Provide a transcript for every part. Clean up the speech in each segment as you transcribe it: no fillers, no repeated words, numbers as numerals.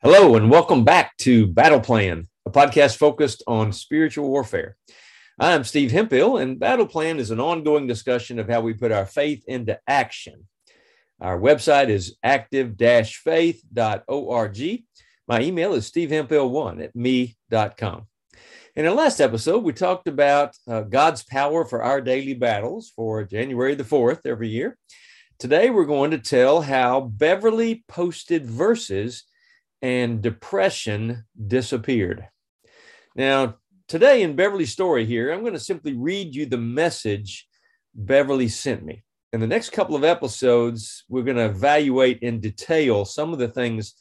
Hello, and welcome back to Battle Plan, a podcast focused on spiritual warfare. I'm Steve Hemphill, and Battle Plan is an ongoing discussion of how we put our faith into action. Our website is active-faith.org. My email is SteveHemphill1@me.com. In our last episode, we talked about God's power for our daily battles for January the 4th every year. Today, we're going to tell how Beverly posted verses and depression disappeared. Now, today in Beverly's story here, I'm going to simply read you the message Beverly sent me. In the next couple of episodes, we're going to evaluate in detail some of the things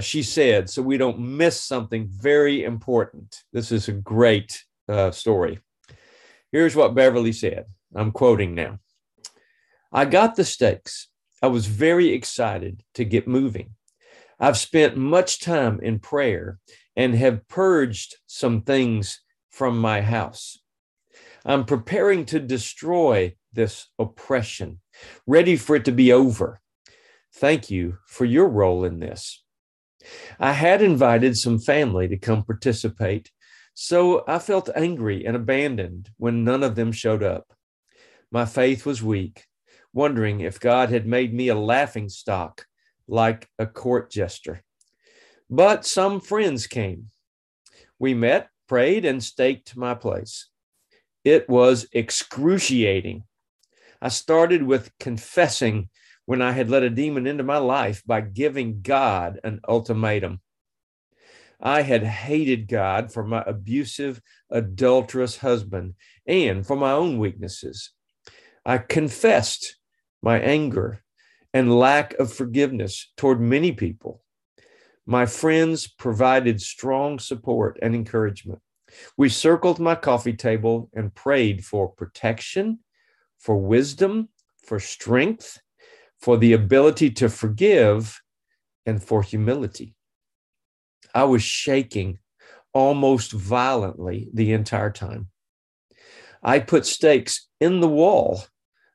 she said so we don't miss something very important. This is a great story. Here's what Beverly said. I'm quoting now. I got the stakes. I was very excited to get moving. I've spent much time in prayer and have purged some things from my house. I'm preparing to destroy this oppression, ready for it to be over. Thank you for your role in this. I had invited some family to come participate, so I felt angry and abandoned when none of them showed up. My faith was weak, wondering if God had made me a laughingstock, like a court jester. But some friends came. We met, prayed, and staked my place. It was excruciating. I started with confessing when I had let a demon into my life by giving God an ultimatum. I had hated God for my abusive, adulterous husband and for my own weaknesses. I confessed my anger and lack of forgiveness toward many people. My friends provided strong support and encouragement. We circled my coffee table and prayed for protection, for wisdom, for strength, for the ability to forgive, and for humility. I was shaking almost violently the entire time. I put stakes in the wall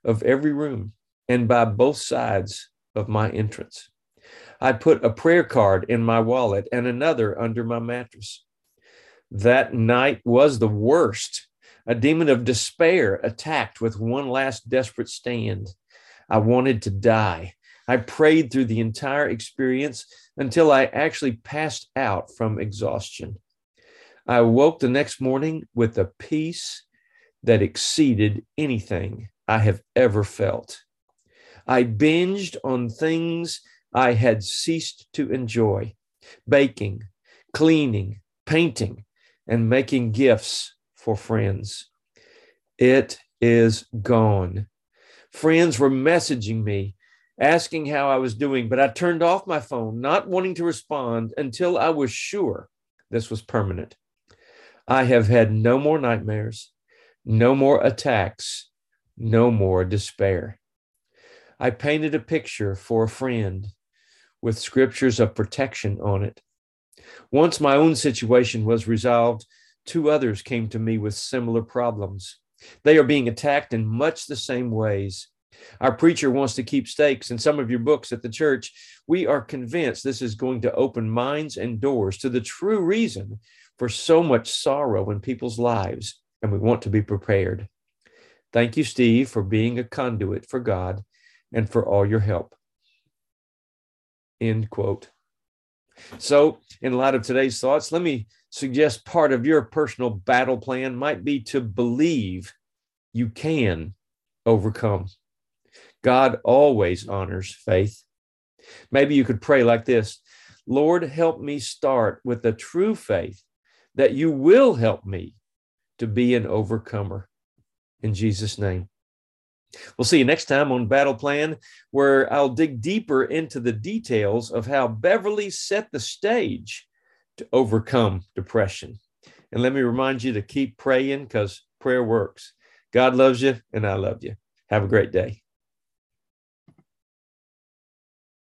of every room and by both sides of my entrance. I put a prayer card in my wallet and another under my mattress. That night was the worst. A demon of despair attacked with one last desperate stand. I wanted to die. I prayed through the entire experience until I actually passed out from exhaustion. I woke the next morning with a peace that exceeded anything I have ever felt. I binged on things I had ceased to enjoy, baking, cleaning, painting, and making gifts for friends. It is gone. Friends were messaging me, asking how I was doing, but I turned off my phone, not wanting to respond until I was sure this was permanent. I have had no more nightmares, no more attacks, no more despair. I painted a picture for a friend with scriptures of protection on it. Once my own situation was resolved, two others came to me with similar problems. They are being attacked in much the same ways. Our preacher wants to keep stakes in some of your books at the church. We are convinced this is going to open minds and doors to the true reason for so much sorrow in people's lives, and we want to be prepared. Thank you, Steve, for being a conduit for God and for all your help. End quote. So, in light of today's thoughts, let me suggest part of your personal battle plan might be to believe you can overcome. God always honors faith. Maybe you could pray like this: Lord, help me start with a true faith that you will help me to be an overcomer. In Jesus' name. We'll see you next time on Battle Plan, where I'll dig deeper into the details of how Beverly set the stage to overcome depression. And let me remind you to keep praying, because prayer works. God loves you, and I love you. Have a great day.